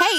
Hey,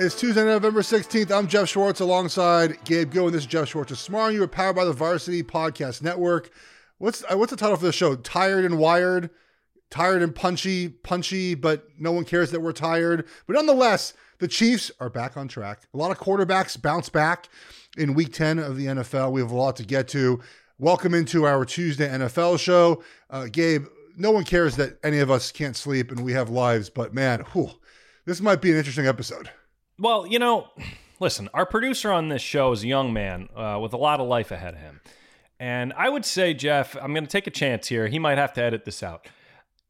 It's Tuesday, November 16th. I'm Jeff Schwartz alongside Gabe Go, and this is Jeff Schwartz of Smart. You are powered by the Varsity Podcast Network. What's the title for the show? Tired and Wired, Tired and Punchy, but no one cares that we're tired. But nonetheless, the Chiefs are back on track. A lot of quarterbacks bounce back in Week 10 of the NFL. We have a lot to get to. Welcome into our Tuesday NFL show. Gabe, no one cares that any of us can't sleep and we have lives, but man, this might be an interesting episode. Well, you know, listen, our producer on this show is a young man with a lot of life ahead of him. And I would say, Jeff, I'm going to take a chance here. He might have to edit this out.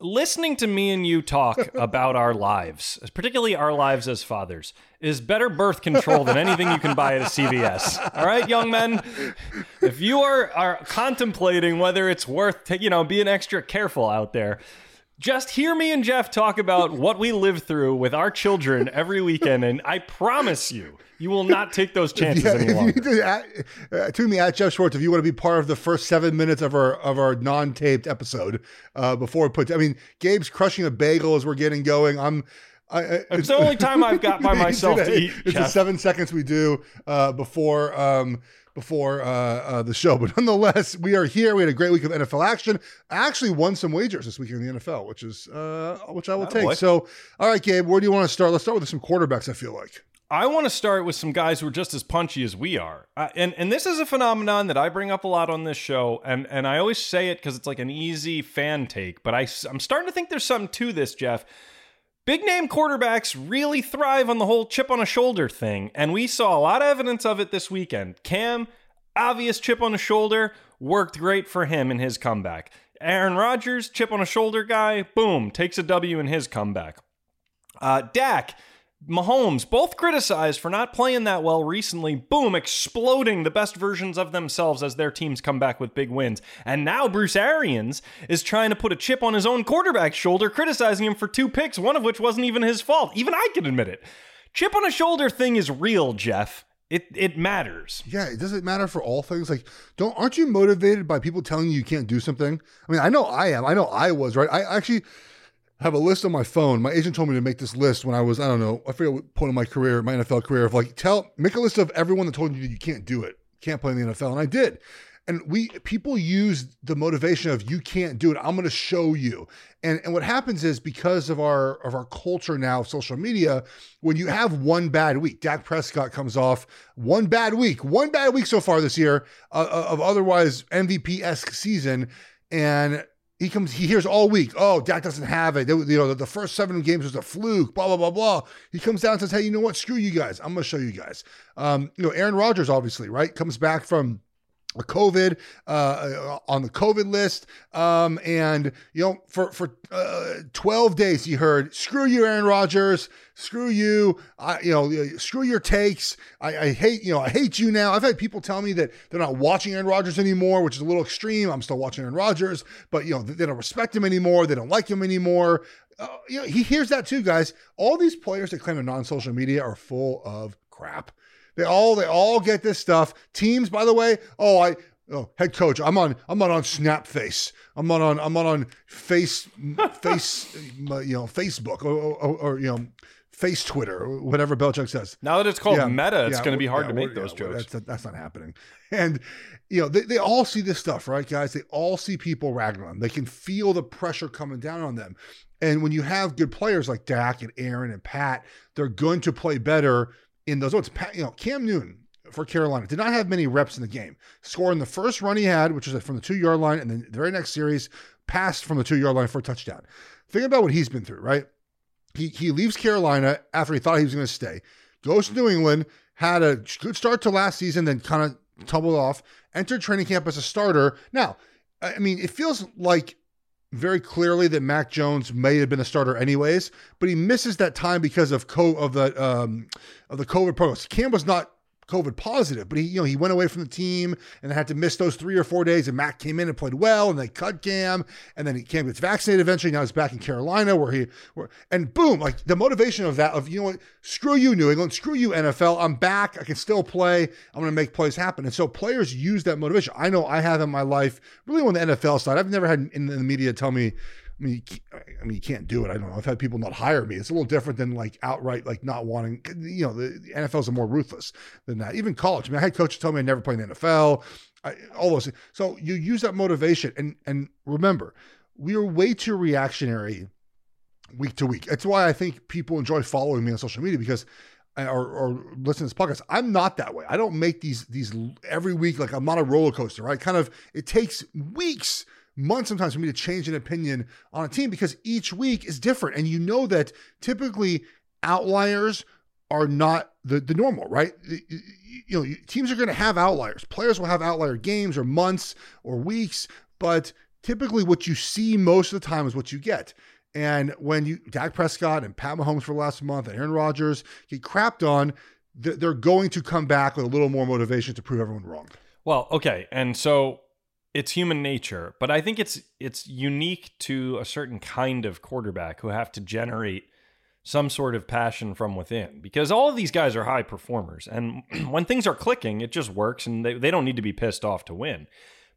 Listening to me and you talk about our lives, particularly our lives as fathers, is better birth control than anything you can buy at a CVS. All right, young men? If you are contemplating whether it's worth, being extra careful out there, just hear me and Jeff talk about what we live through with our children every weekend, and I promise you, you will not take those chances any longer. Tweet me at Jeff Schwartz if you want to be part of the first 7 minutes of our non-taped episode before we put. I mean, Gabe's crushing a bagel as we're getting going. It's the only time I've got by myself to eat. It's Jeff. The 7 seconds we do before the show. But nonetheless, we are here. We had a great week of NFL action. I actually won some wagers this week in the NFL, which I will take. So, all right, Gabe, where do you want to start? Let's start with some quarterbacks, I feel like. I want to start with some guys who are just as punchy as we are. And this is a phenomenon that I bring up a lot on this show. And I always say it because it's like an easy fan take. But I'm starting to think there's something to this, Jeff. Big-name quarterbacks really thrive on the whole chip-on-a-shoulder thing, and we saw a lot of evidence of it this weekend. Cam, obvious chip-on-a-shoulder, worked great for him in his comeback. Aaron Rodgers, chip-on-a-shoulder guy, boom, takes a W in his comeback. Dak, Mahomes, both criticized for not playing that well recently, boom, exploding the best versions of themselves as their teams come back with big wins. And now Bruce Arians is trying to put a chip on his own quarterback's shoulder, criticizing him for 2 picks, one of which wasn't even his fault. Even I can admit it. Chip on a shoulder thing is real, Jeff. It matters. Yeah, it doesn't matter for all things. Like, aren't you motivated by people telling you can't do something? I mean, I know I am. I know I was, right? I actually... have a list on my phone. My agent told me to make this list when I was, I don't know, I forget what point of my career, my NFL career, of like, make a list of everyone that told you you can't do it, can't play in the NFL. And I did. And people use the motivation of you can't do it. I'm going to show you. And what happens is, because of our culture now of social media, when you have one bad week, Dak Prescott comes off one bad week so far this year of otherwise MVP-esque season. And he hears all week, oh, Dak doesn't have it. The first 7 games was a fluke, blah, blah, blah, blah. He comes down and says, hey, you know what? Screw you guys. I'm going to show you guys. Aaron Rodgers, obviously, right? Comes back from COVID, on the COVID list. For 12 days, you heard, screw you, Aaron Rodgers, screw you, screw your takes. I hate you now. I've had people tell me that they're not watching Aaron Rodgers anymore, which is a little extreme. I'm still watching Aaron Rodgers, but they don't respect him anymore. They don't like him anymore. He hears that too, guys. All these players that claim they're non-social media are full of crap. They all get this stuff. Teams, by the way, head coach, I'm not on Snapface. I'm not on Facebook or Face Twitter or whatever Belichick says. Now that it's called Meta, it's going to be hard to make those jokes. That's not happening. And they all see this stuff, right, guys? They all see people ragging on them. They can feel the pressure coming down on them. And when you have good players like Dak and Aaron and Pat, they're going to play better in those moments. Cam Newton for Carolina did not have many reps in the game. Scored in the first run he had, which was from the 2-yard line, and then the very next series passed from the 2-yard line for a touchdown. Think about what he's been through, right? He leaves Carolina after he thought he was going to stay, goes to New England, had a good start to last season, then kind of tumbled off, entered training camp as a starter. Now, I mean, it feels like very clearly that Mac Jones may have been a starter anyways, but he misses that time because of the COVID protocols. Cam was not COVID positive, but he went away from the team and had to miss those 3 or 4 days. And Mac came in and played well, and they cut Cam, and then Cam gets vaccinated eventually. Now he's back in Carolina and boom, like the motivation of that of, you know what, screw you New England, screw you NFL, I'm back, I can still play, I'm going to make plays happen. And so players use that motivation. I know I have in my life, really on the NFL side. I've never had in the media tell me, you can't do it. I don't know. I've had people not hire me. It's a little different than like outright, like not wanting, the NFL's are more ruthless than that. Even college. I mean, I had coaches tell me I never played in the NFL, all those things. So you use that motivation. And remember, we are way too reactionary week to week. That's why I think people enjoy following me on social media, because or listen to this podcast. I'm not that way. I don't make these every week. Like, I'm not a roller coaster, right? Kind of, it takes weeks, months sometimes for me to change an opinion on a team, because each week is different. And that typically outliers are not the normal, right? Teams are going to have outliers. Players will have outlier games or months or weeks, but typically what you see most of the time is what you get. And when Dak Prescott and Pat Mahomes for the last month and Aaron Rodgers get crapped on, they're going to come back with a little more motivation to prove everyone wrong. Well, okay. And so it's human nature, but I think it's unique to a certain kind of quarterback who have to generate some sort of passion from within, because all of these guys are high performers. And when things are clicking, it just works, and they don't need to be pissed off to win.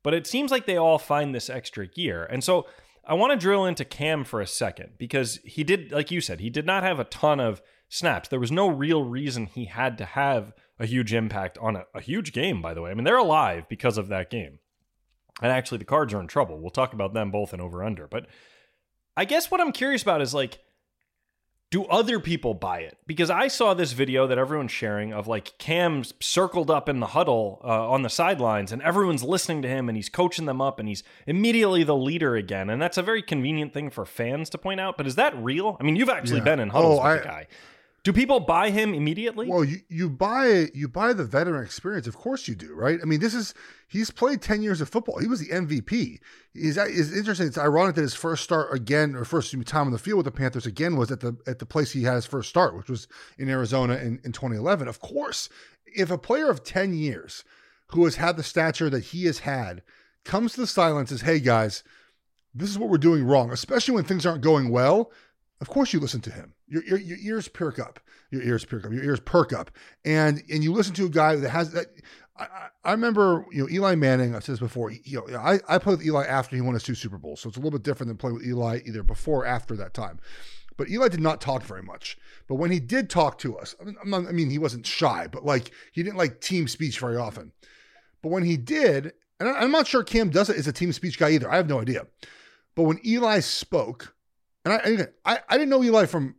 But it seems like they all find this extra gear. And so I want to drill into Cam for a second, because he did, like you said, he did not have a ton of snaps. There was no real reason he had to have a huge impact on a huge game, by the way. I mean, they're alive because of that game. And actually, the Cards are in trouble. We'll talk about them both in over-under. But I guess what I'm curious about is, like, do other people buy it? Because I saw this video that everyone's sharing of, like, Cam circled up in the huddle on the sidelines, and everyone's listening to him, and he's coaching them up, and he's immediately the leader again. And that's a very convenient thing for fans to point out. But is that real? I mean, you've actually been in huddles with the guy. Do people buy him immediately? Well, you buy the veteran experience. Of course you do, right? I mean, he's played 10 years of football. He was the MVP. It's interesting. It's ironic that his first start again, or first time on the field with the Panthers again, was at the place he had his first start, which was in Arizona in 2011. Of course, if a player of 10 years who has had the stature that he has had comes to the silence and says, hey guys, this is what we're doing wrong, especially when things aren't going well, of course you listen to him. Your ears perk up. Your ears perk up. And you listen to a guy that has that. I remember, Eli Manning, I've said this before, I played with Eli after he won his two Super Bowls. So it's a little bit different than playing with Eli either before or after that time. But Eli did not talk very much. But when he did talk to us, he wasn't shy, but he didn't team speech very often. But when he did, and I'm not sure Cam does it as a team speech guy either. I have no idea. But when Eli spoke, and I didn't know Eli from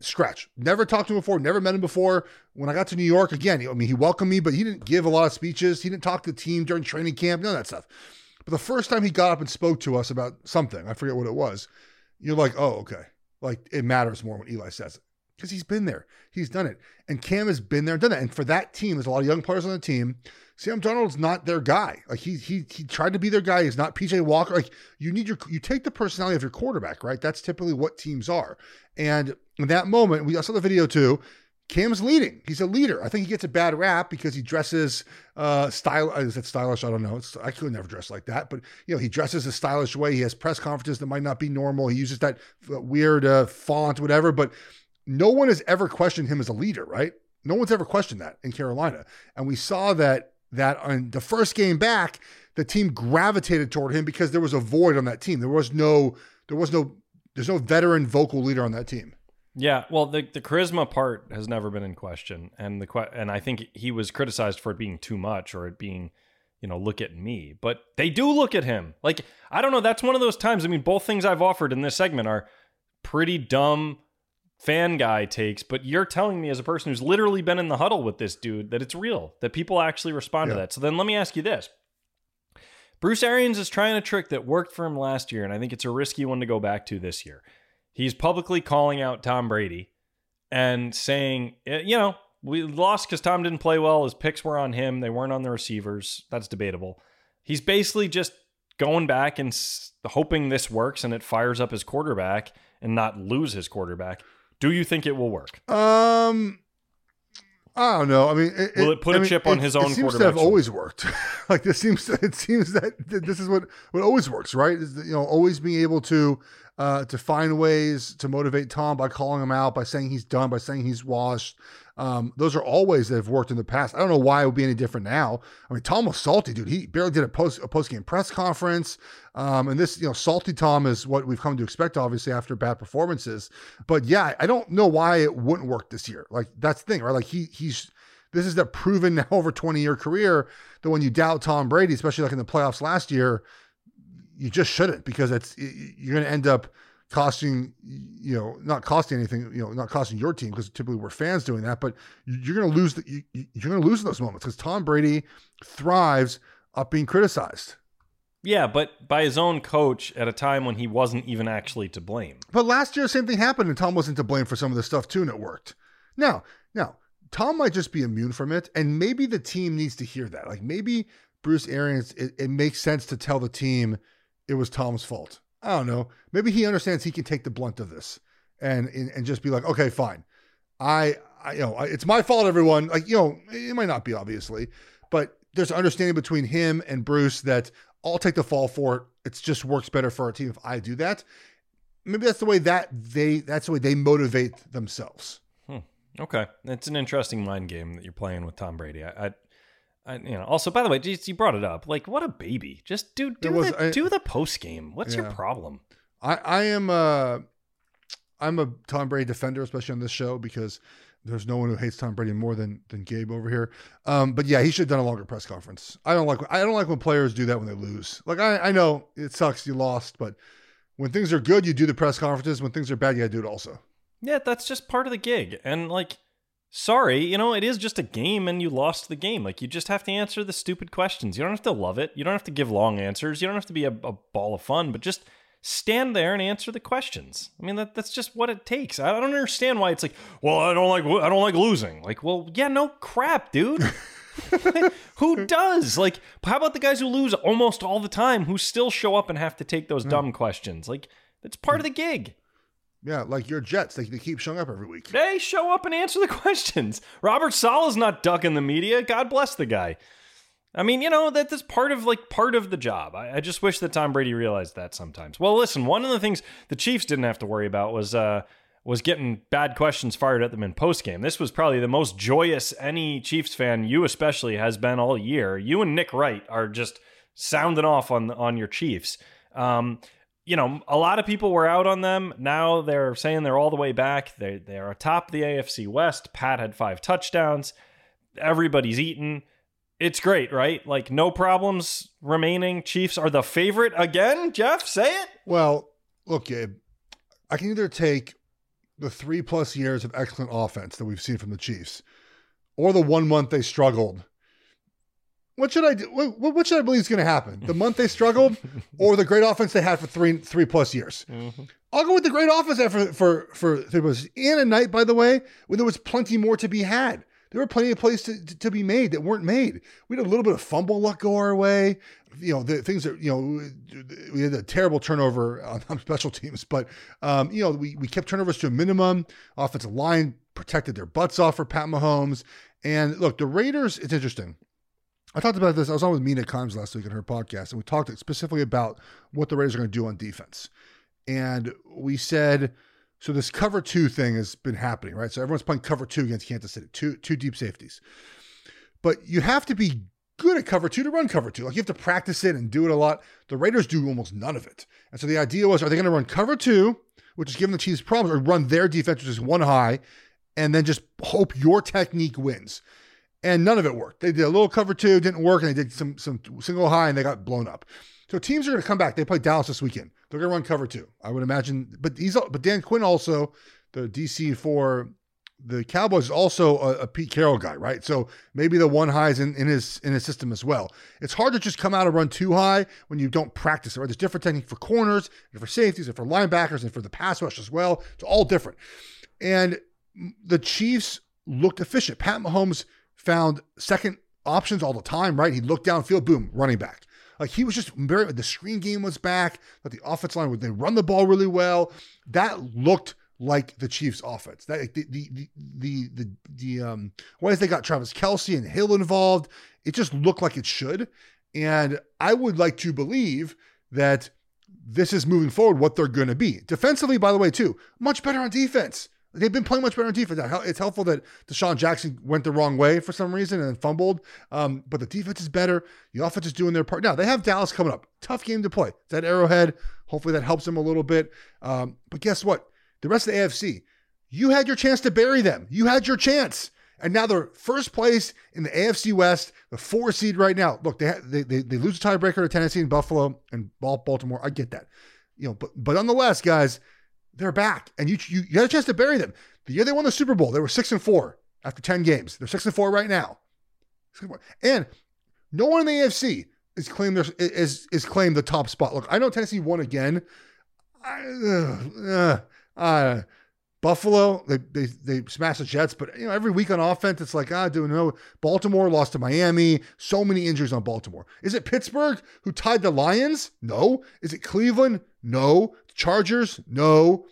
scratch. Never talked to him before. Never met him before. When I got to New York, again, he welcomed me, but he didn't give a lot of speeches. He didn't talk to the team during training camp, none of that stuff. But the first time he got up and spoke to us about something, I forget what it was, you're like, oh, okay. It matters more when Eli says it because he's been there. He's done it. And Cam has been there and done that. And for that team, there's a lot of young players on the team. Sam Darnold's not their guy. He tried to be their guy. He's not PJ Walker. You take the personality of your quarterback, right? That's typically what teams are. And in that moment, I saw the video too. Cam's leading. He's a leader. I think he gets a bad rap because he dresses is it stylish? I don't know. I could never dress like that, but he dresses a stylish way. He has press conferences that might not be normal. He uses that weird font, whatever, but no one has ever questioned him as a leader, right? No one's ever questioned that in Carolina. And we saw that on the first game back, the team gravitated toward him because there was a void on that team. There's no veteran vocal leader on that team. Yeah. Well, the charisma part has never been in question. And and I think he was criticized for it being too much or it being, look at me, but they do look at him. I don't know. That's one of those times. Both things I've offered in this segment are pretty dumb fan guy takes, but you're telling me as a person who's literally been in the huddle with this dude that it's real, that people actually respond to that. So then let me ask you this. Bruce Arians is trying a trick that worked for him last year, and I think it's a risky one to go back to this year. He's publicly calling out Tom Brady and saying, we lost because Tom didn't play well. His picks were on him. They weren't on the receivers. That's debatable. He's basically just going back and hoping this works and it fires up his quarterback and not lose his quarterback. Do you think it will work? I don't know. Will it put a chip on his own quarterback? It seems to have always worked. This is what always works, right? Is always being able to find ways to motivate Tom by calling him out, by saying he's done, by saying he's washed. Those are all ways that have worked in the past. I don't know why it would be any different now. Tom was salty, dude. He barely did a post-game press conference. And this, salty Tom is what we've come to expect, obviously, after bad performances. But yeah, I don't know why it wouldn't work this year. That's the thing, right? This is the proven now over 20-year career that when you doubt Tom Brady, especially in the playoffs last year, you just shouldn't, because you're going to end up not costing your team, because typically we're fans doing that, but you're going to lose those moments because Tom Brady thrives up being criticized. Yeah, but by his own coach at a time when he wasn't even actually to blame. But last year, same thing happened, and Tom wasn't to blame for some of this stuff too, and it worked. Now, Tom might just be immune from it, and maybe the team needs to hear that. Maybe Bruce Arians, it makes sense to tell the team it was Tom's fault. I don't know. Maybe he understands he can take the blunt of this and just be like, okay, fine. I it's my fault, everyone. It might not be, obviously, but there's an understanding between him and Bruce that I'll take the fall for it. It just works better for our team if I do that. Maybe that's the way they motivate themselves. Okay. That's an interesting mind game that you're playing with Tom Brady. Also, by the way, you brought it up. What a baby! Just do the post game. What's your problem? I'm a Tom Brady defender, especially on this show, because there's no one who hates Tom Brady more than Gabe over here. But yeah, he should have done a longer press conference. I don't like when players do that when they lose. I know it sucks you lost, but when things are good, you do the press conferences. When things are bad, you gotta do it also. Yeah, that's just part of the gig, and sorry, it is just a game and you lost the game. You just have to answer the stupid questions. You don't have to love it. You don't have to give long answers. You don't have to be a ball of fun, but just stand there and answer the questions. That's just what it takes. I don't understand why it's I don't like losing. Well, yeah, no crap, dude. Who does? How about the guys who lose almost all the time who still show up and have to take those dumb questions? It's part of the gig. Yeah, your Jets, they keep showing up every week. They show up and answer the questions. Robert Sala's not ducking the media. God bless the guy. That's part of the job. I just wish that Tom Brady realized that sometimes. Well, listen, one of the things the Chiefs didn't have to worry about was was getting bad questions fired at them in postgame. This was probably the most joyous any Chiefs fan, you especially, has been all year. You and Nick Wright are just sounding off on your Chiefs. You know, a lot of people were out on them. Now they're saying they're all the way back. They're atop the AFC West. Pat had 5 touchdowns. Everybody's eaten. It's great, right? Like, no problems remaining. Chiefs are the favorite again? Jeff, say it. Well, look, Gabe, I can either take the 3+ years of excellent offense that we've seen from the Chiefs, or the 1 month they struggled. What should I do? What should I believe is going to happen? The month they struggled, or the great offense they had for three plus years? Mm-hmm. I'll go with the great offense for 3+ and a night, by the way, when there was plenty more to be had. There were plenty of plays to be made that weren't made. We had a little bit of fumble luck go our way. You know, the things that, you know, we had a terrible turnover on special teams, but, you know, we kept turnovers to a minimum. Offensive line protected their butts off for Pat Mahomes. And look, the Raiders, it's interesting. I talked about this. I was on with Mina Kimes last week on her podcast, and we talked specifically about what the Raiders are going to do on defense. And we said, so this cover 2 thing has been happening, right? So everyone's playing cover 2 against Kansas City, two deep safeties. But you have to be good at cover 2 to run cover 2. Like, you have to practice it and do it a lot. The Raiders do almost none of it. And so the idea was, are they going to run cover 2, which is giving the Chiefs problems, or run their defense, which is 1 high, and then just hope your technique wins? And none of it worked. They did a little cover 2, didn't work, and they did some single high, and they got blown up. So teams are going to come back. They play Dallas this weekend. They're going to run cover 2, I would imagine. But Dan Quinn also, the DC for the Cowboys, is also a Pete Carroll guy, right? So maybe the 1 high is in his system as well. It's hard to just come out and run 2 high when you don't practice it, right? There's different technique for corners, and for safeties, and for linebackers, and for the pass rush as well. It's all different. And the Chiefs looked efficient. Pat Mahomes found second options all the time, right? He looked downfield, boom, running back. Like, he was just very, the screen game was back, but the offense line, they run the ball really well. That looked like the Chiefs offense. That once they got Travis Kelce and Hill involved, it just looked like it should. And I would like to believe that this is moving forward what they're going to be. Defensively, by the way, too, much better on defense. They've been playing much better on defense. It's helpful that DeSean Jackson went the wrong way for some reason and fumbled, but the defense is better. The offense is doing their part. Now, they have Dallas coming up. Tough game to play. It's at Arrowhead. Hopefully that helps them a little bit. But guess what? The rest of the AFC, you had your chance to bury them. You had your chance. And now they're first place in the AFC West, the 4 seed right now. Look, they lose a tiebreaker to Tennessee and Buffalo and Baltimore. I get that. You know, but nonetheless, guys, they're back, and you had a chance to bury them. The year they won the Super Bowl, they were 6-4 after 10 games. They're 6-4 right now. And no one in the AFC has claimed the top spot. Look, I know Tennessee won again. Buffalo, they smashed the Jets, but you know, every week on offense, it's like, Baltimore lost to Miami. So many injuries on Baltimore. Is it Pittsburgh who tied the Lions? No. Is it Cleveland? No. Chargers? No.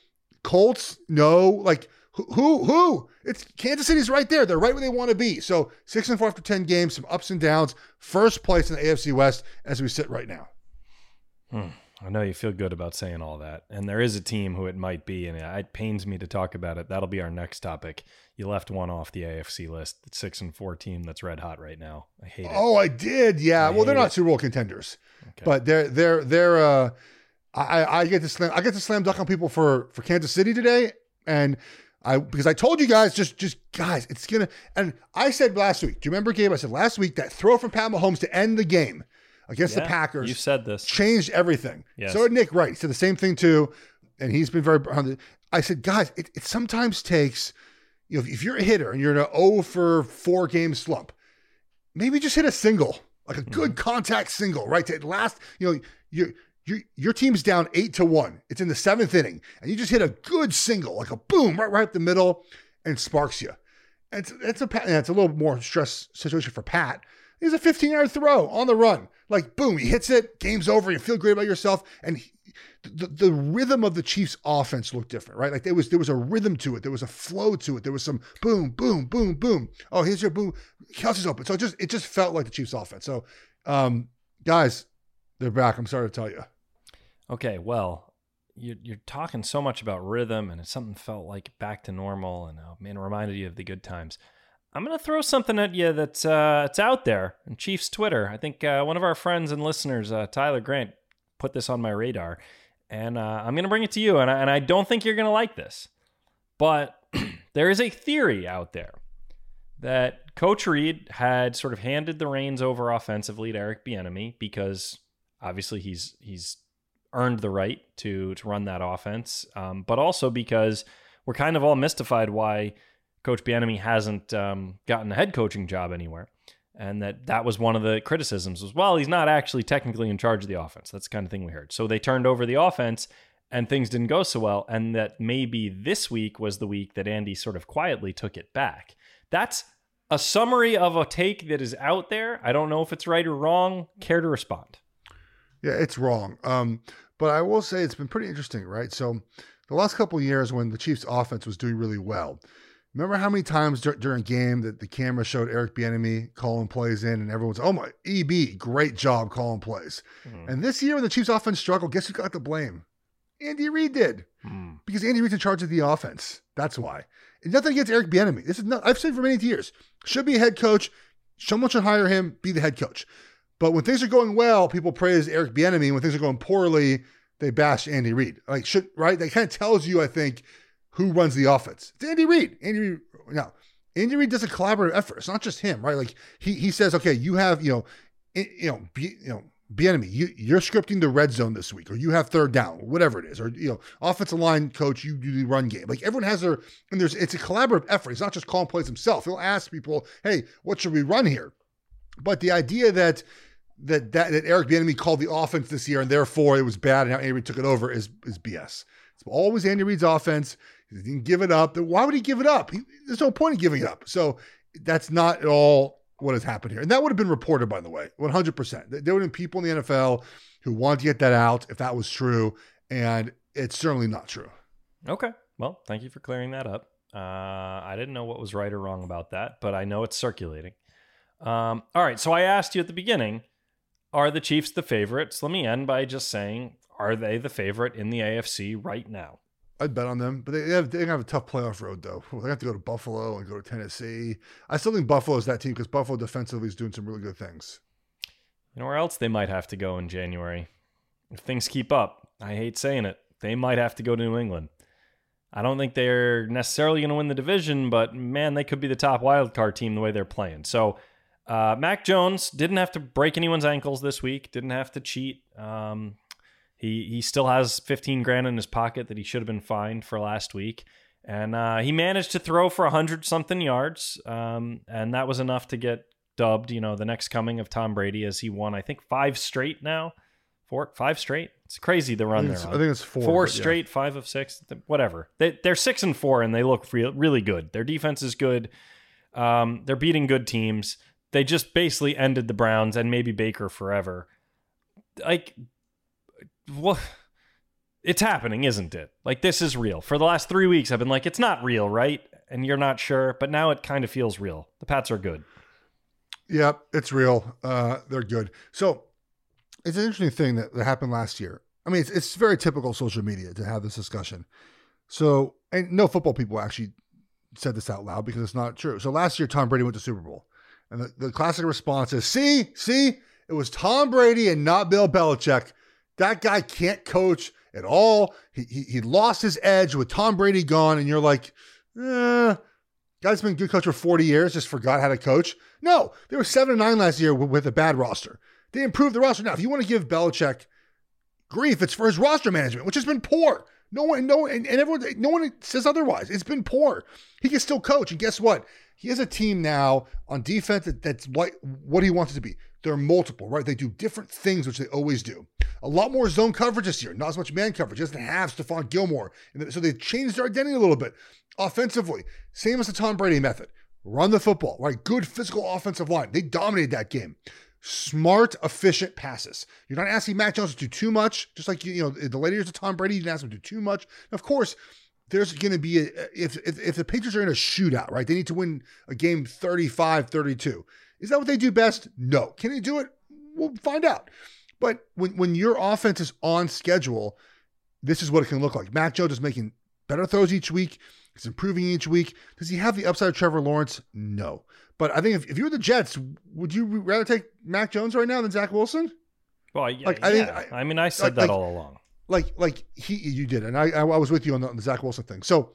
Colts? No. Like, who? It's Kansas City's right there. They're right where they want to be. So 6-4 after 10 games, some ups and downs, first place in the AFC West as we sit right now. I know you feel good about saying all that. And there is a team who it might be, and it pains me to talk about it. That'll be our next topic. You left one off the AFC list. It's 6-4 team that's red hot right now. I hate it. Oh, I did. Yeah. Well, they're not Super Bowl contenders, okay, but they're I get to slam dunk on people for Kansas City today, because I told you guys, just guys, it's gonna. And I said last week, do you remember, Gabe? I said last week that throw from Pat Mahomes to end the game against the Packers. You said this changed everything. Yes. So did Nick Wright. He said the same thing too, and he's been very. I said, guys, it sometimes takes, you know, if you're a hitter and you're in an 0-for-4 game slump, maybe just hit a single, like a good contact single, right? To last, you know, Your team's down 8-1. It's in the 7th inning, and you just hit a good single, like a boom, right up the middle, and sparks you. It's a little more stress situation for Pat. It's a 15-yard throw on the run, like boom, he hits it. Game's over. You feel great about yourself, and the rhythm of the Chiefs' offense looked different, right? Like there was a rhythm to it. There was a flow to it. There was some boom, boom, boom, boom. Oh, here's your boom. Kelsey's open. So it just felt like the Chiefs' offense. So, guys, they're back. I'm sorry to tell you. Okay, well, you're talking so much about rhythm, and if something felt like back to normal, and oh, man, it reminded you of the good times. I'm going to throw something at you that's it's out there on Chiefs Twitter. I think one of our friends and listeners, Tyler Grant, put this on my radar, and I'm going to bring it to you, and I don't think you're going to like this, but there is a theory out there that Coach Reid had sort of handed the reins over offensively to Eric Bieniemy because obviously he's earned the right to run that offense, but also because we're kind of all mystified why Coach Bieniemy hasn't gotten a head coaching job anywhere, and that was one of the criticisms was, well, he's not actually technically in charge of the offense. That's the kind of thing we heard. So they turned over the offense, and things didn't go so well, and that maybe this week was the week that Andy sort of quietly took it back. That's a summary of a take that is out there. I don't know if it's right or wrong. Care to respond? Yeah, it's wrong. But I will say it's been pretty interesting, right? So the last couple of years when the Chiefs offense was doing really well, remember how many times during game that the camera showed Eric Bieniemy calling plays in, and everyone's, oh my, EB, great job calling plays. Mm-hmm. And this year when the Chiefs offense struggled, guess who got the blame? Andy Reid did, because Andy Reid's in charge of the offense. That's why. And nothing against Eric Bieniemy. This is not, I've said for many years, should be a head coach. Someone should hire him, be the head coach. But when things are going well, people praise Eric Bieniemy. When things are going poorly, they bash Andy Reid. Like, should, right? That kind of tells you, I think, who runs the offense. It's Andy Reid. Andy Reid does a collaborative effort. It's not just him, right? Like he says, okay, you have, Bieniemy, you're scripting the red zone this week, or you have third down, whatever it is, or offensive line coach, you do the run game. Like everyone has their, and it's a collaborative effort. He's not just calling plays himself. He'll ask people, hey, what should we run here? But the idea that Eric Bieniemy called the offense this year and therefore it was bad and how Andy Reid took it over is BS. It's always Andy Reid's offense. He didn't give it up. Then why would he give it up? There's no point in giving it up. So that's not at all what has happened here. And that would have been reported, by the way, 100%. There would have been people in the NFL who wanted to get that out if that was true, and it's certainly not true. Okay. Well, thank you for clearing that up. I didn't know what was right or wrong about that, but I know it's circulating. All right. So I asked you at the begints, are the Chiefs the favorites? Let me end by just saying, are they the favorite in the AFC right now? I'd bet on them, but they're going to have a tough playoff road, though. They have to go to Buffalo and go to Tennessee. I still think Buffalo is that team because Buffalo defensively is doing some really good things. You know where else they might have to go in January? If things keep up, I hate saying it, they might have to go to New England. I don't think they're necessarily going to win the division, but, man, they could be the top wildcard team the way they're playing. So Mac Jones didn't have to break anyone's ankles this week, didn't have to cheat. He still has $15,000 in his pocket that he should have been fined for last week. And he managed to throw for 100-something yards, and that was enough to get dubbed, the next coming of Tom Brady, as he won, I think, 5 straight now. 5 straight? It's crazy the run there. I think it's 4. 4 straight, yeah. 5 of 6, whatever. They're 6-4, and they look really good. Their defense is good. They're beating good teams. They just basically ended the Browns and maybe Baker forever. Like, well, it's happening, isn't it? Like, this is real. For the last 3 weeks, I've been like, it's not real, right? And you're not sure, but now it kind of feels real. The Pats are good. Yep, it's real. They're good. So it's an interesting thing that happened last year. I mean, it's very typical social media to have this discussion. So, and no football people actually said this out loud because it's not true. So last year, Tom Brady went to Super Bowl. And the classic response is, see, it was Tom Brady and not Bill Belichick. That guy can't coach at all. He lost his edge with Tom Brady gone, and you're like, guy's been a good coach for 40 years, just forgot how to coach. No, they were 7-9 last year with a bad roster. They improved the roster. Now, if you want to give Belichick grief, it's for his roster management, which has been poor. No one says otherwise. It's been poor. He can still coach, and guess what? He has a team now on defense that's what he wants it to be. They're multiple, right? They do different things, which they always do. A lot more zone coverage this year, not as much man coverage. He doesn't have Stephon Gilmore. So they've changed their identity a little bit. Offensively, same as the Tom Brady method. Run the football, right? Good physical offensive line. They dominated that game. Smart, efficient passes. You're not asking Mac Jones to do too much. Just like, the later years of Tom Brady, you didn't ask him to do too much. And of course, there's going to be if the Patriots are in a shootout, right? They need to win a game 35-32. Is that what they do best? No. Can they do it? We'll find out. But when your offense is on schedule, this is what it can look like. Mac Jones is making better throws each week. He's improving each week. Does he have the upside of Trevor Lawrence? No. But I think if you were the Jets, would you rather take Mac Jones right now than Zach Wilson? Well, yeah. I said that all along. You did. And I was with you on the Zach Wilson thing. So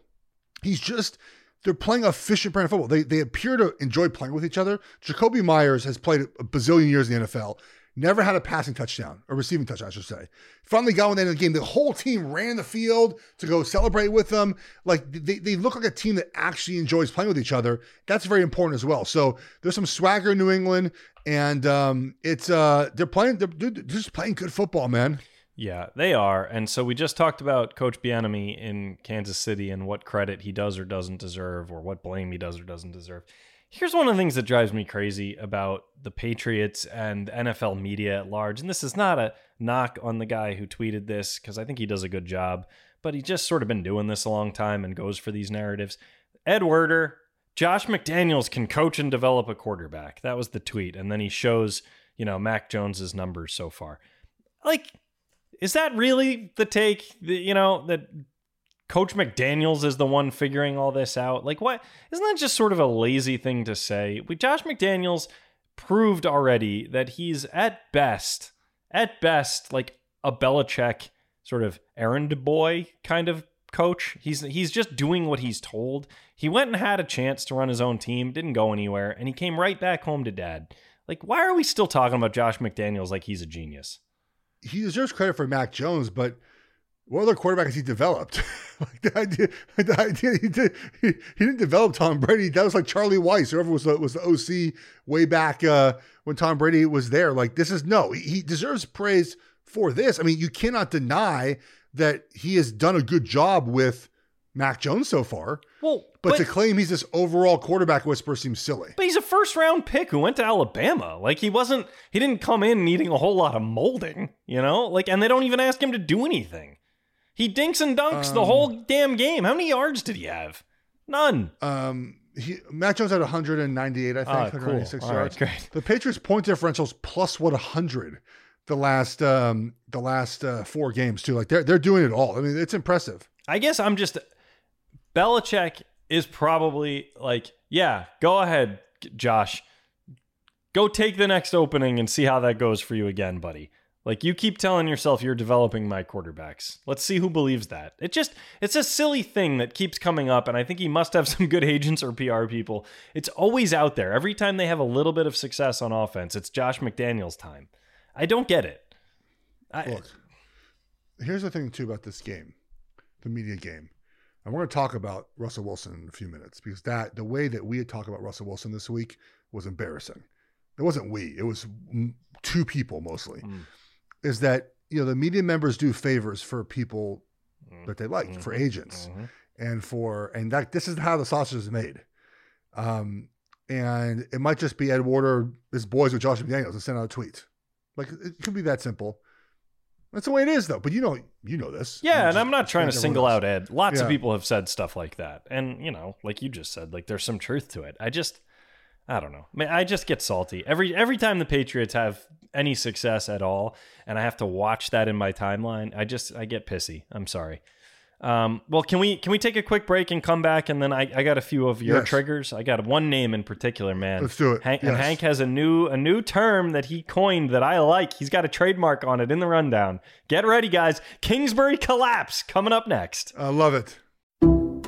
he's just, they're playing efficient brand of football. They appear to enjoy playing with each other. Jacoby Myers has played a bazillion years in the NFL. Never had a passing touchdown, or receiving touchdown, I should say. Finally got one at the end of the game. The whole team ran the field to go celebrate with them. Like, they look like a team that actually enjoys playing with each other. That's very important as well. So there's some swagger in New England, and they're just playing good football, man. Yeah, they are. And so we just talked about Coach Bieniemy in Kansas City and what credit he does or doesn't deserve, or what blame he does or doesn't deserve. Here's one of the things that drives me crazy about the Patriots and NFL media at large. And this is not a knock on the guy who tweeted this, because I think he does a good job, but he's just sort of been doing this a long time and goes for these narratives. Ed Werder, Josh McDaniels can coach and develop a quarterback. That was the tweet. And then he shows, Mac Jones's numbers so far. Like, is that really the take that Coach McDaniels is the one figuring all this out? Like, what? Isn't that just sort of a lazy thing to say? Josh McDaniels proved already that he's at best, like a Belichick sort of errand boy kind of coach. He's just doing what he's told. He went and had a chance to run his own team, didn't go anywhere, and he came right back home to dad. Like, why are we still talking about Josh McDaniels like he's a genius? He deserves credit for Mac Jones, but what other quarterback has he developed? Like the idea he didn't develop Tom Brady. That was like Charlie Weiss, whoever was the OC way back when Tom Brady was there. Like, he deserves praise for this. I mean, you cannot deny that he has done a good job with Mac Jones so far. Well, but to claim he's this overall quarterback whisperer seems silly. But he's a first round pick who went to Alabama. Like, he didn't come in needing a whole lot of molding, like, and they don't even ask him to do anything. He dinks and dunks the whole damn game. How many yards did he have? None. Mac Jones had 198, I think, 196 yards. Right, great. The Patriots' point differential's +100 the last 4 games too. Like, they're doing it all. I mean, it's impressive. I guess I'm just, Belichick is probably like, yeah, go ahead, Josh. Go take the next opening and see how that goes for you again, buddy. Like, you keep telling yourself you're developing my quarterbacks. Let's see who believes that. It's a silly thing that keeps coming up, and I think he must have some good agents or PR people. It's always out there. Every time they have a little bit of success on offense, it's Josh McDaniels' time. I don't get it. Look, here's the thing, too, about this game, the media game. And we're going to talk about Russell Wilson in a few minutes, because the way that we had talked about Russell Wilson this week was embarrassing. It wasn't we. It was two people mostly. Mm. Is that, the media members do favors for people that they like, mm-hmm. for agents. Mm-hmm. And this is how the sausage is made. And it might just be Ed Werder, his boys with Josh McDaniels, and send out a tweet. Like, it could be that simple. That's the way it is, though. But you know this. Yeah, and I'm not trying to single out Ed. Lots of people have said stuff like that. And, like you just said, like, there's some truth to it. I don't know. I just get salty. Every time the Patriots have any success at all, and I have to watch that in my timeline, I get pissy. I'm sorry. Well, can we take a quick break and come back? And then I got a few of your triggers. I got one name in particular, man. Let's do it. And Hank has a new term that he coined that I like. He's got a trademark on it in the rundown. Get ready, guys. Kingsbury collapse coming up next. I love it.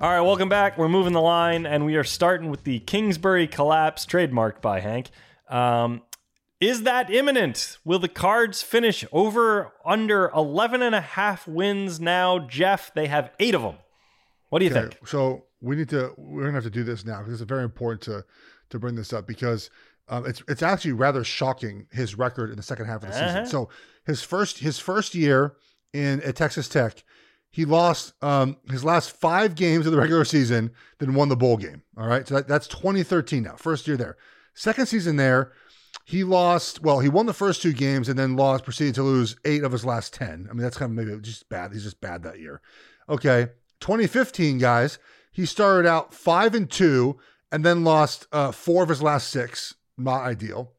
All right, welcome back. We're moving the line, and we are starting with the Kingsbury collapse, trademarked by Hank. Is that imminent? Will the Cards finish over under 11.5 wins now, Jeff? They have 8 of them. What do you think? So we're going to have to do this now, because it's very important to bring this up, because It's actually rather shocking, his record in the second half of the season. So his first year in at Texas Tech, he lost his last 5 games of the regular season, then won the bowl game. All right, so that's 2013 now, first year there. Second season there, he won the first 2 games and then proceeded to lose 8 of his last 10. I mean, that's kind of maybe just bad. He's just bad that year. Okay, 2015, guys, he started out 5-2 and then lost 4 of his last 6. Not ideal.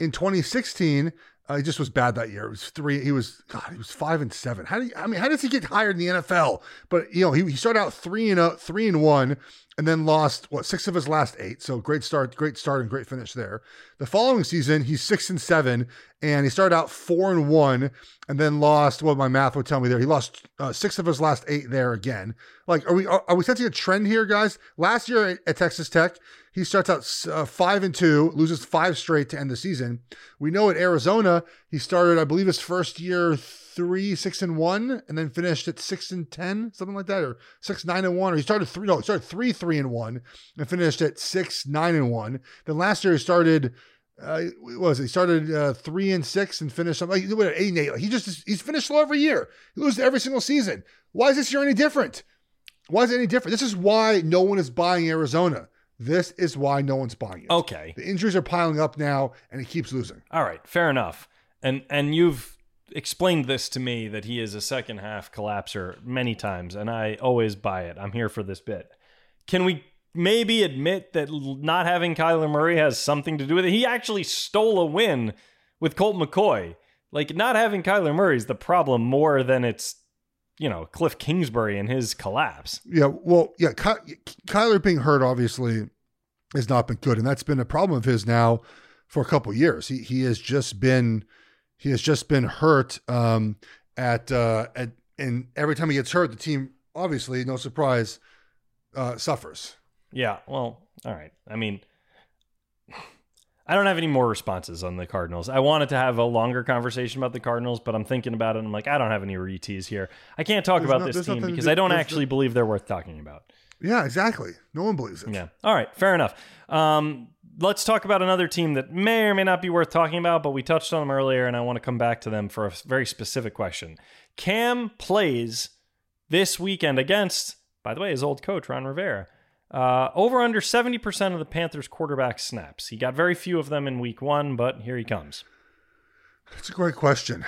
In 2016, he just was bad that year. It was 3. He was 5-7. How does he get hired in the NFL? But he started out 3-1, and then lost 6 of his last 8. So great start, and great finish there. The following season, he's 6-7, and he started out 4-1, and then lost. Well, my math would tell me there. He lost 6 of his last 8 there again. Like, are we sensing a trend here, guys? Last year at Texas Tech, he starts out 5-2, loses 5 straight to end the season. We know at Arizona, he started, I believe, his first year 3-6-1, and then finished at 6-10, something like that, or 6-9-1. Or he started 3-3-1, and finished at 6-9-1. Then last year he started, 3-6 and finished something like 8-8. He's finished slow every year. He loses every single season. Why is this year any different? Why is it any different? This is why no one is buying Arizona. This is why no one's buying it. Okay. The injuries are piling up now, and he keeps losing. All right, fair enough. And you've explained this to me, that he is a second-half collapser many times, and I always buy it. I'm here for this bit. Can we maybe admit that not having Kyler Murray has something to do with it? He actually stole a win with Colt McCoy. Like, not having Kyler Murray is the problem more than it's Cliff Kingsbury and his collapse. Yeah, well, yeah, Kyler being hurt obviously has not been good, and that's been a problem of his now for a couple of years. He has just been hurt and every time he gets hurt, the team obviously, no surprise, suffers. Yeah, well, all right. I mean, I don't have any more responses on the Cardinals. I wanted to have a longer conversation about the Cardinals, but I'm thinking about it, and I'm like, I don't have any retees here. I can't talk about this team because I don't actually believe they're worth talking about. Yeah, exactly. No one believes it. Yeah. All right. Fair enough. Let's talk about another team that may or may not be worth talking about, but we touched on them earlier, and I want to come back to them for a very specific question. Cam plays this weekend against, by the way, his old coach, Ron Rivera. Over under 70% of the Panthers quarterback snaps. He got very few of them in week 1, but here he comes. That's a great question.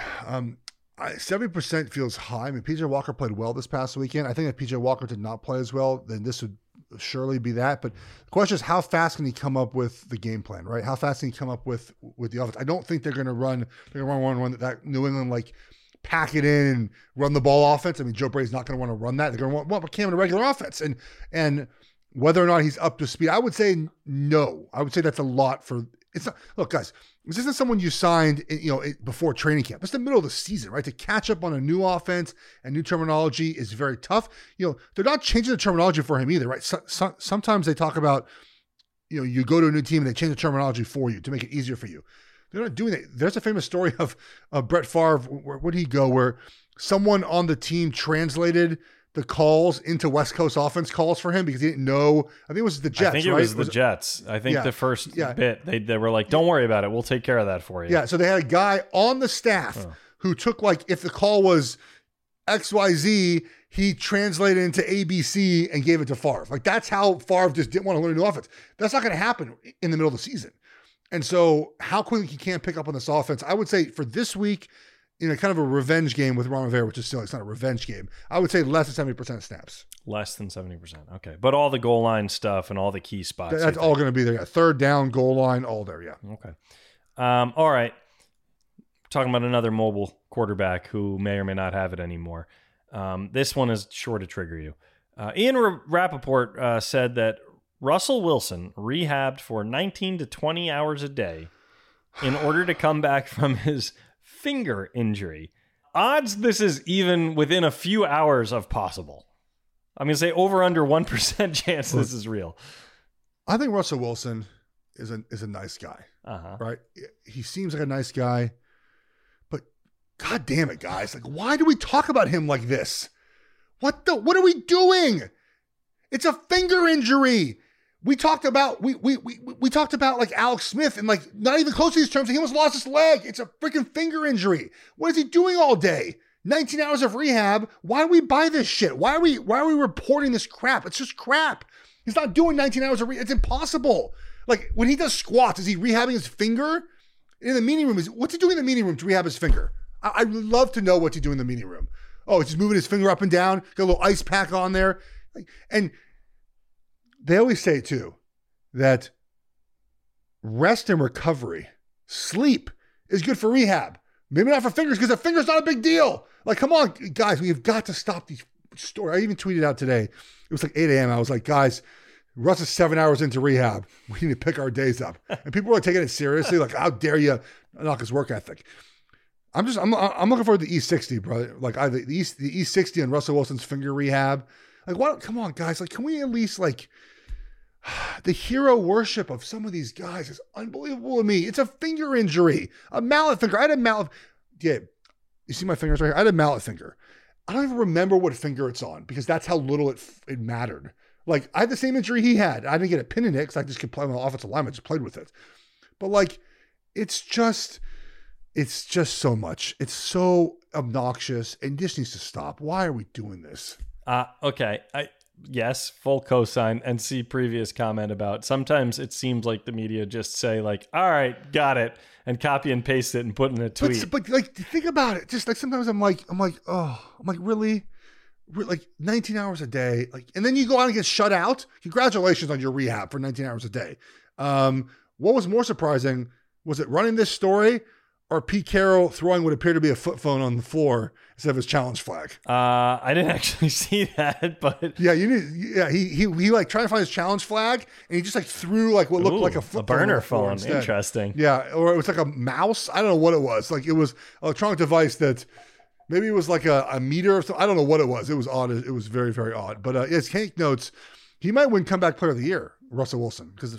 70% feels high. I mean, PJ Walker played well this past weekend. I think if PJ Walker did not play as well, then this would surely be that. But the question is, how fast can he come up with the game plan, right? How fast can he come up with the offense? I don't think they're going to run that New England, like, pack it in and run the ball offense. I mean, Joe Brady's not going to want to run that. They're going to want Cam in a regular offense. And whether or not he's up to speed, I would say no. I would say that's a lot for – it's not. Look, guys, this isn't someone you signed before training camp. It's the middle of the season, right? To catch up on a new offense and new terminology is very tough. They're not changing the terminology for him either, right? Sometimes they talk about, you go to a new team and they change the terminology for you to make it easier for you. They're not doing that. There's a famous story of Brett Favre, where did he go, where someone on the team translated – the calls into West Coast offense calls for him because he didn't know. I think it was the Jets. I think it right? was the Jets. I think yeah, the first yeah. bit they were like, "Don't worry about it. We'll take care of that for you." Yeah. So they had a guy on the staff who took, like, if the call was XYZ, he translated into ABC and gave it to Favre. Like, that's how Favre just didn't want to learn a new offense. That's not going to happen in the middle of the season. And so, how quickly he can pick up on this offense, I would say for this week. Kind of a revenge game with Ron Rivera, which is silly. It's not a revenge game. I would say less than 70% snaps. Less than 70%. Okay. But all the goal line stuff and all the key spots. That's all going to be there. Yeah. Third down, goal line, all there. Yeah. Okay. All right. Talking about another mobile quarterback who may or may not have it anymore. This one is sure to trigger you. Ian Rappaport said that Russell Wilson rehabbed for 19 to 20 hours a day in order to come back from his finger injury. Odds this is even within a few hours of possible. I'm going to say over under 1% chance this is real. I think Russell Wilson is a nice guy, right? He seems like a nice guy, but God damn it, guys. Like, why do we talk about him like this? What are we doing? It's a finger injury. We talked about we talked about like Alex Smith and like not even close to these terms. He almost lost his leg. It's a freaking finger injury. What is he doing all day? 19 hours of rehab. Why do we buy this shit? Why are we reporting this crap? It's just crap. He's not doing 19 hours of rehab. It's impossible. Like when he does squats, is he rehabbing his finger in the meeting room? What's he doing in the meeting room to rehab his finger? I'd love to know what's he doing in the meeting room. Oh, he's just moving his finger up and down. Got a little ice pack on there, and. They always say, too, that rest and recovery, sleep is good for rehab. Maybe not for fingers, because a finger's not a big deal. Like, come on, guys, we've got to stop these stories. I even tweeted out today. It was like 8 a.m. I was like, guys, Russ is 7 hours into rehab. We need to pick our days up. And people were taking it seriously. Like, how dare you knock his work ethic? I'm looking forward to the E60, brother. Like, the E60 and Russell Wilson's finger rehab. Like, why? Come on, guys. Like, can we at least, like... The hero worship of some of these guys is unbelievable to me. It's a finger injury, a mallet finger. I had a mallet. Yeah, you see my fingers right here? I had a mallet finger. I don't even remember what finger it's on because that's how little it mattered. Like, I had the same injury he had. I didn't get a pin in it because I just could play on the offensive line. I just played with it. But, like, it's just so much. It's so obnoxious and this needs to stop. Why are we doing this? Okay. Yes, full cosign, and see previous comment about sometimes it seems like the media just say like, all right, got it, and copy and paste it and put in a tweet. But like, think about it. Just like sometimes I'm like, really? Like 19 hours a day. Like, and then you go out and get shut out. Congratulations on your rehab for 19 hours a day. What was more surprising? Was it running this story or Pete Carroll throwing what appeared to be a foot phone on the floor instead of his challenge flag? I didn't actually see that, but yeah, you need. Yeah, he like tried to find his challenge flag, and he just like threw like what looked like a foot phone, burner phone. Interesting. Yeah, or it was like a mouse. I don't know what it was. Like it was an electronic device that maybe it was like a meter or something. I don't know what it was. It was odd. It was very, very odd. But as Hank notes, he might win comeback player of the year, Russell Wilson, because.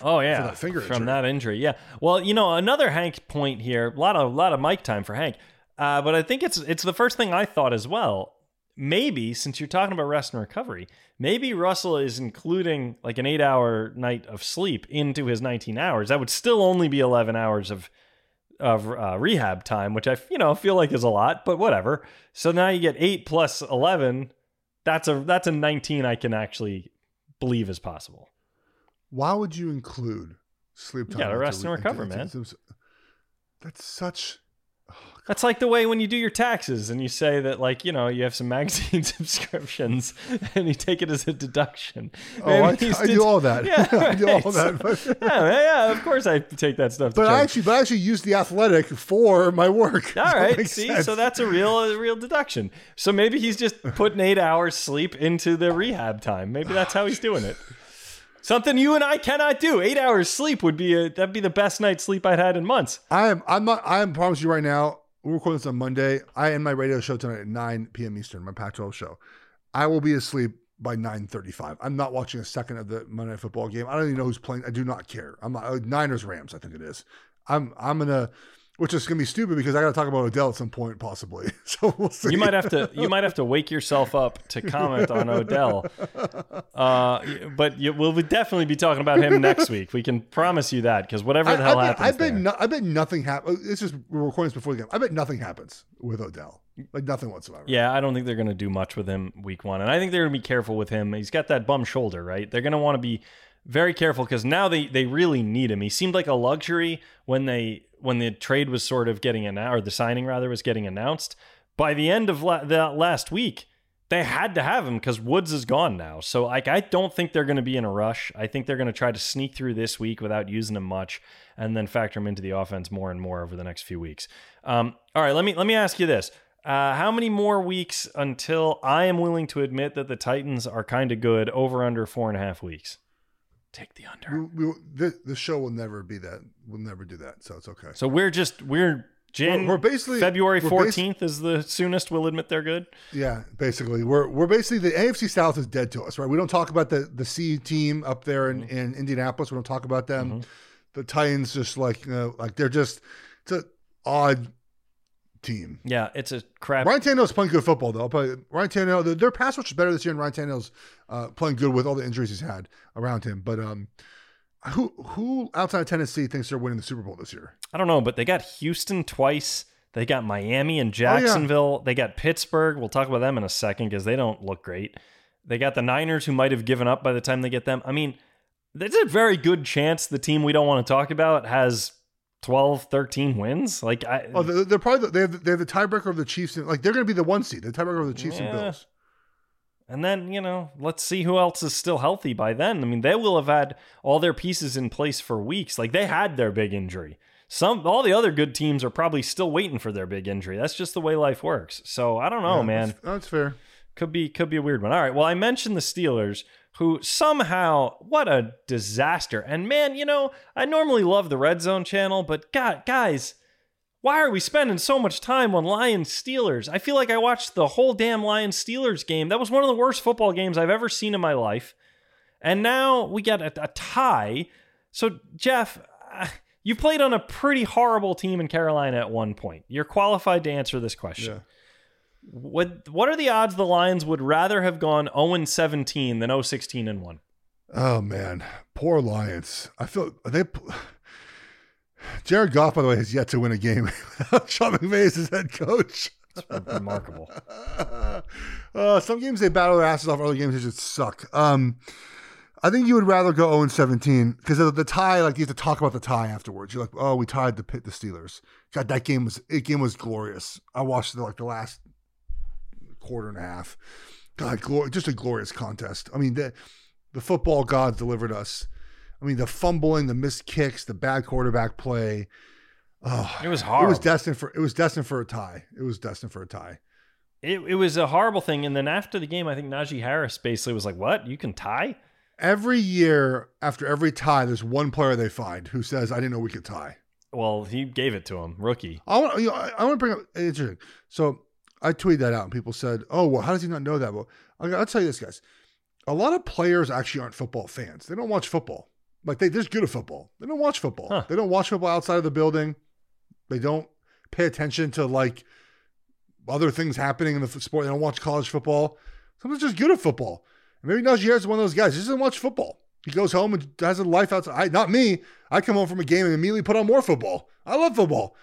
Oh yeah, that finger from injury. That injury. Yeah. Well, you know, another Hank point here. A lot of mic time for Hank. But I think it's the first thing I thought as well. Maybe since you're talking about rest and recovery, maybe Russell is including like an 8-hour night of sleep into his 19 hours. That would still only be 11 hours of rehab time, which I feel like is a lot, but whatever. So now you get 8 plus 11. That's a 19 I can actually believe is possible. Why would you include sleep time? You gotta rest and recover, man. That's such... Oh, that's like the way when you do your taxes and you say that, like, you know, you have some magazine subscriptions and you take it as a deduction. Oh, I do all that. Yeah, right. I do all that. But... yeah, of course I take that stuff. But I actually use The Athletic for my work. All right, see, sense. So that's a real deduction. So maybe he's just putting 8 hours sleep into the rehab time. Maybe that's how he's doing it. Something you and I cannot do. 8 hours sleep would be that'd be the best night's sleep I'd had in months. I promise you right now, we're recording this on Monday. I end my radio show tonight at 9 p.m. Eastern, my Pac-12 show. I will be asleep by 9:35. I'm not watching a second of the Monday Night Football game. I don't even know who's playing. I do not care. I'm not Niners Rams, I think it is. Which is gonna be stupid because I gotta talk about Odell at some point, possibly. So we'll see. You might have to wake yourself up to comment on Odell. But we'll definitely be talking about him next week. We can promise you that because whatever the hell happens. I bet nothing happens. It's just we're recording this before the game. I bet nothing happens with Odell. Like nothing whatsoever. Yeah, I don't think they're gonna do much with him week 1, and I think they're gonna be careful with him. He's got that bum shoulder, right? They're gonna want to be very careful because now they really need him. He seemed like a luxury when the trade was sort of getting announced, or the signing rather was getting announced. By the end of that last week, they had to have him because Woods is gone now. So like, I don't think they're going to be in a rush. I think they're going to try to sneak through this week without using him much and then factor him into the offense more and more over the next few weeks. All right, let me ask you this. How many more weeks until I am willing to admit that the Titans are kind of good over under 4.5 weeks? Take the under. The show will never be that. We'll never do that. So it's okay. So we're basically February 14th is the soonest we'll admit they're good. Yeah, basically we're basically the AFC South is dead to us, right? We don't talk about the C team up there in Indianapolis. We don't talk about them. Mm-hmm. The Titans just like they're just it's an odd team. Yeah, it's a crap. Ryan Tannehill's playing good football, though. But Ryan Tannehill, their pass rush is better this year, and Ryan Tannehill's playing good with all the injuries he's had around him. But who outside of Tennessee thinks they're winning the Super Bowl this year? I don't know, but they got Houston twice. They got Miami and Jacksonville. Oh, yeah. They got Pittsburgh. We'll talk about them in a second because they don't look great. They got the Niners, who might have given up by the time they get them. I mean, there's a very good chance the team we don't want to talk about has 12, 13 wins. Like, they're probably they have the tiebreaker of the Chiefs. And, like, they're going to be the one seed. The tiebreaker of the Chiefs and Bills. And then, you know, let's see who else is still healthy by then. I mean, they will have had all their pieces in place for weeks. Like, they had their big injury. All the other good teams are probably still waiting for their big injury. That's just the way life works. So I don't know, man. That's fair. Could be a weird one. All right. Well, I mentioned the Steelers, who somehow, what a disaster. And man, you know, I normally love the Red Zone channel, but God, guys, why are we spending so much time on Lions Steelers? I feel like I watched the whole damn Lions Steelers game. That was one of the worst football games I've ever seen in my life. And now we got a tie. So Jeff, you played on a pretty horrible team in Carolina at one point. You're qualified to answer this question. Yeah. What are the odds the Lions would rather have gone 0-17 than 0-16-1? Oh man, poor Lions. I feel they. Jared Goff, by the way, has yet to win a game without Sean McVay as his head coach. That's remarkable. Some games they battle their asses off. Other games they just suck. I think you would rather go 0-17 because of the tie. Like, you have to talk about the tie afterwards. You're like, oh, we tied the Steelers. God, that game was glorious. I watched the last quarter and a half. God, just a glorious contest. I mean, the football gods delivered us. I mean, the fumbling, the missed kicks, the bad quarterback play. Oh, it was horrible. It was destined for a tie. It was a horrible thing. And then after the game, I think Najee Harris basically was like, "What? You can tie?" Every year, after every tie, there's one player they find who says, "I didn't know we could tie." Well, he gave it to him, rookie. I want to bring up interesting. So I tweeted that out, and people said, "Oh, well, how does he not know that?" Well, I'll tell you this, guys. A lot of players actually aren't football fans. They don't watch football. Like, they're just good at football. They don't watch football. Huh. They don't watch football outside of the building. They don't pay attention to, like, other things happening in the sport. They don't watch college football. Someone's just good at football. Maybe Najee Harris is one of those guys. He doesn't watch football. He goes home and has a life outside. Not me. I come home from a game and immediately put on more football. I love football.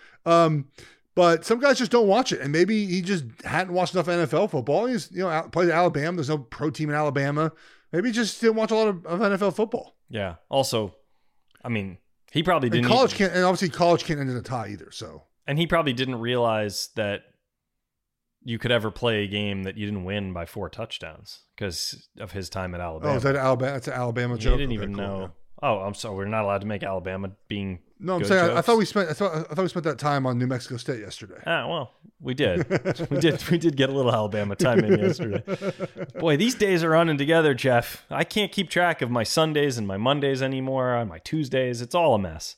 But some guys just don't watch it. And maybe he just hadn't watched enough NFL football. He's, you know, played at Alabama. There's no pro team in Alabama. Maybe he just didn't watch a lot of NFL football. Yeah. Also, I mean, he probably didn't. And obviously college can't end in a tie either. So. And he probably didn't realize that you could ever play a game that you didn't win by 4 touchdowns because of his time at Alabama. Oh, is that Alabama? That's an Alabama joke. I didn't even know. Man. Oh, I'm sorry. We're not allowed to make Alabama being. No, I'm saying I thought we spent that time on New Mexico State yesterday. Ah, well, we did. we did get a little Alabama time in yesterday. Boy, these days are running together, Jeff. I can't keep track of my Sundays and my Mondays anymore. And my Tuesdays, it's all a mess.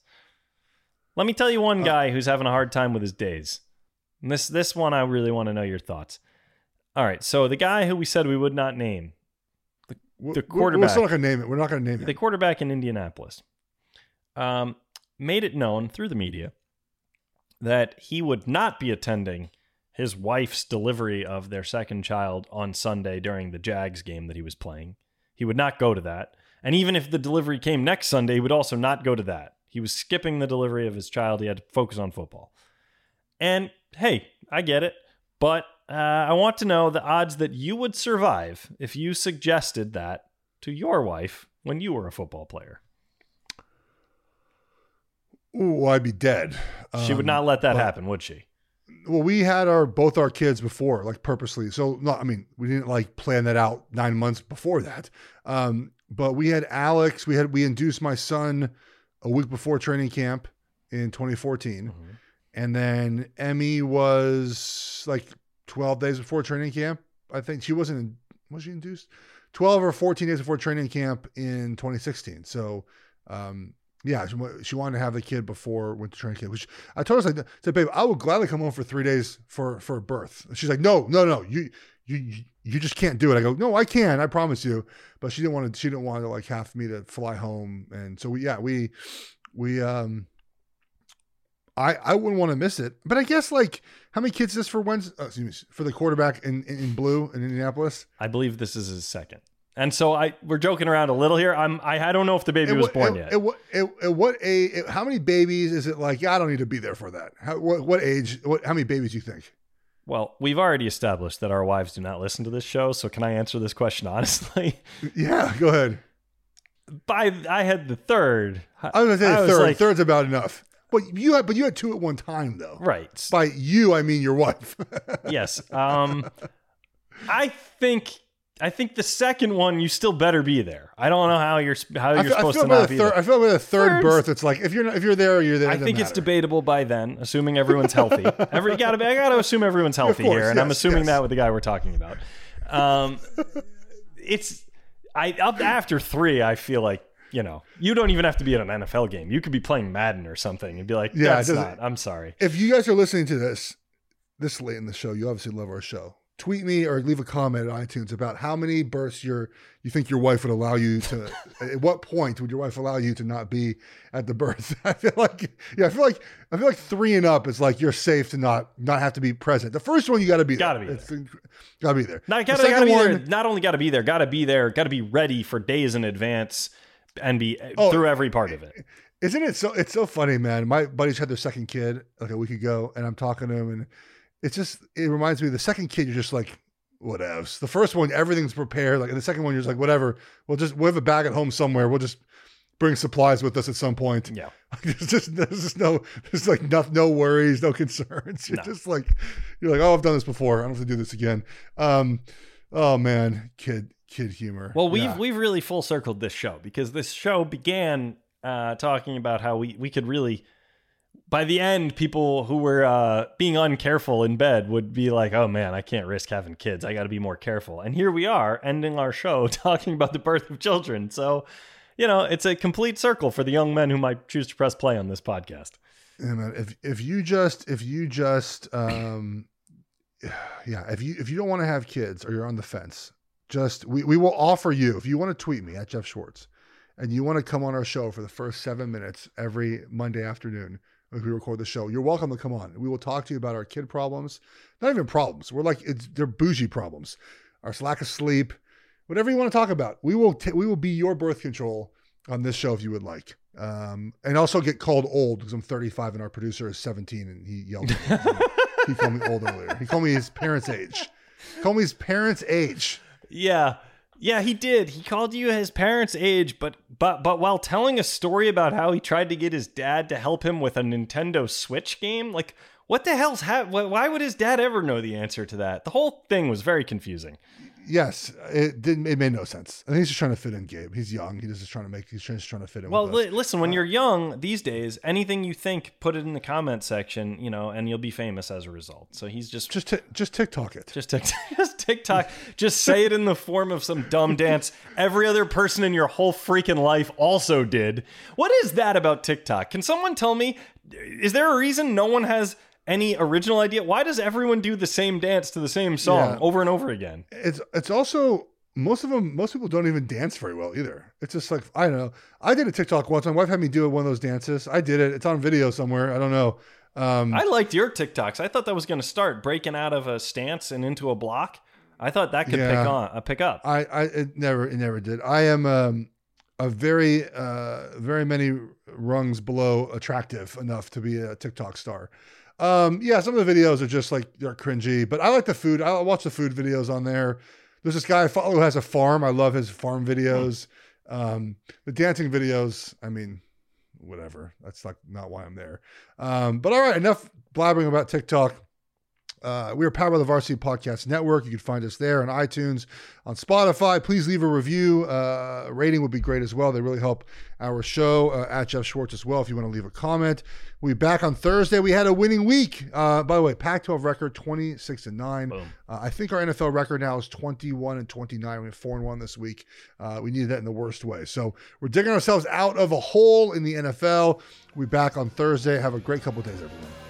Let me tell you one guy who's having a hard time with his days. And this one, I really want to know your thoughts. All right, so the guy who we said we would not name, the quarterback. We're still not going to name it. We're not going to name it. The quarterback in Indianapolis made it known through the media that he would not be attending his wife's delivery of their second child on Sunday during the Jags game that he was playing. He would not go to that. And even if the delivery came next Sunday, he would also not go to that. He was skipping the delivery of his child. He had to focus on football. And hey, I get it, but I want to know the odds that you would survive if you suggested that to your wife when you were a football player. Ooh, I'd be dead. She would not let that happen, would she? Well, we had both our kids before, like purposely. So, we didn't like plan that out 9 months before that. But we had Alex. We induced my son a week before training camp in 2014. Mm-hmm. And then Emmy was like 12 days before training camp. I think she was she induced? 12 or 14 days before training camp in 2016. So, she wanted to have the kid before went to training camp, which I told her, I said, babe, I would gladly come home for 3 days for birth. And she's like, no, you just can't do it. I go, no, I can. I promise you. But she didn't want to like have me to fly home. And so we I wouldn't want to miss it. But I guess, like, how many kids is this for Wednesday? Oh, excuse me, for the quarterback in blue in Indianapolis? I believe this is his second. And so we're joking around a little here. I don't know if the baby was born yet. How many babies is it like? Yeah, I don't need to be there for that. What age? How many babies do you think? Well, we've already established that our wives do not listen to this show. So can I answer this question honestly? Yeah, go ahead. I had the third. I was going to say the third. Like, third's about enough. But you had two at one time, though. Right. By you, I mean your wife. Yes. I think the second one, you still better be there. I don't know how you're supposed to not be there. I feel like with a third birth, it's like if you're there, you're there. I think it's debatable by then, assuming everyone's healthy. I gotta assume everyone's healthy here, and I'm assuming that with the guy we're talking about. Up after three, I feel like. You know, you don't even have to be at an NFL game. You could be playing Madden or something and be like, that's not. I'm sorry. If you guys are listening to this late in the show, you obviously love our show. Tweet me or leave a comment on iTunes about how many births you think your wife would allow you to. At what point would your wife allow you to not be at the birth? I feel like three and up is like you're safe to not have to be present. The first one you got to be. Got to be there. Not only got to be there. Got to be there. Got to be ready for days in advance. And be through every part of it. Isn't it so? It's so funny, man. My buddies had their second kid like a week ago, and I'm talking to him, and it reminds me of the second kid. You're just like, whatevs. The first one, everything's prepared. Like, and the second one, you're just like, whatever. We'll have a bag at home somewhere. We'll just bring supplies with us at some point. Yeah. Like, there's no worries, no concerns. You're like, oh, I've done this before. I don't have to do this again. Oh man, kid humor. Well, we've really full circled this show because this show began talking about how we could really, by the end, people who were being uncareful in bed would be like, oh man, I can't risk having kids. I got to be more careful. And here we are ending our show talking about the birth of children. So, you know, it's a complete circle for the young men who might choose to press play on this podcast. Yeah, man, if you don't want to have kids or you're on the fence, we will offer you, if you want to tweet me at Jeff Schwartz and you want to come on our show for the first 7 minutes every Monday afternoon as we record the show, you're welcome to come on. We will talk to you about our kid problems, not even problems. We're like, they're bougie problems. Our lack of sleep, whatever you want to talk about. We will be your birth control on this show if you would like. And also get called old because I'm 35 and our producer is 17 and he yelled at me. He called me old earlier. He called me his parents' age. Yeah. Yeah, he did. He called you his parents' age, but while telling a story about how he tried to get his dad to help him with a Nintendo Switch game, like what the hell's why would his dad ever know the answer to that? The whole thing was very confusing. Yes, it made no sense. I think he's just trying to fit in, Gabe. He's young. He's just trying to fit in. Well, listen, when you're young these days, anything you think, put it in the comment section, you know, and you'll be famous as a result. So he's just TikTok it. Just TikTok. Just say it in the form of some dumb dance every other person in your whole freaking life also did. What is that about TikTok? Can someone tell me? Is there a reason no one has any original idea? Why does everyone do the same dance to the same song over and over again? It's also most people don't even dance very well either. It's just like, I don't know. I did a TikTok once. My wife had me do one of those dances. I did it. It's on video somewhere. I don't know. I liked your TikToks. I thought that was going to start breaking out of a stance and into a block. I thought that could pick up. It never did. I am a very very many rungs below attractive enough to be a TikTok star. Some of the videos are just like, they're cringy, but I like the food. I watch the food videos on there. There's this guy I follow who has a farm. I love his farm videos. The dancing videos, I mean, whatever. That's like not why I'm there. But all right, enough blabbering about TikTok. We are powered by the Varsity Podcast Network. You can find us there on iTunes, on Spotify. Please leave a review. A rating would be great as well. They really help our show. At Jeff Schwartz as well if you want to leave a comment. We'll be back on Thursday. We had a winning week. By the way, Pac-12 record, 26-9. I think our NFL record now is 21-29. We have 4-1 this week. We needed that in the worst way. So we're digging ourselves out of a hole in the NFL. We'll be back on Thursday. Have a great couple of days, everyone.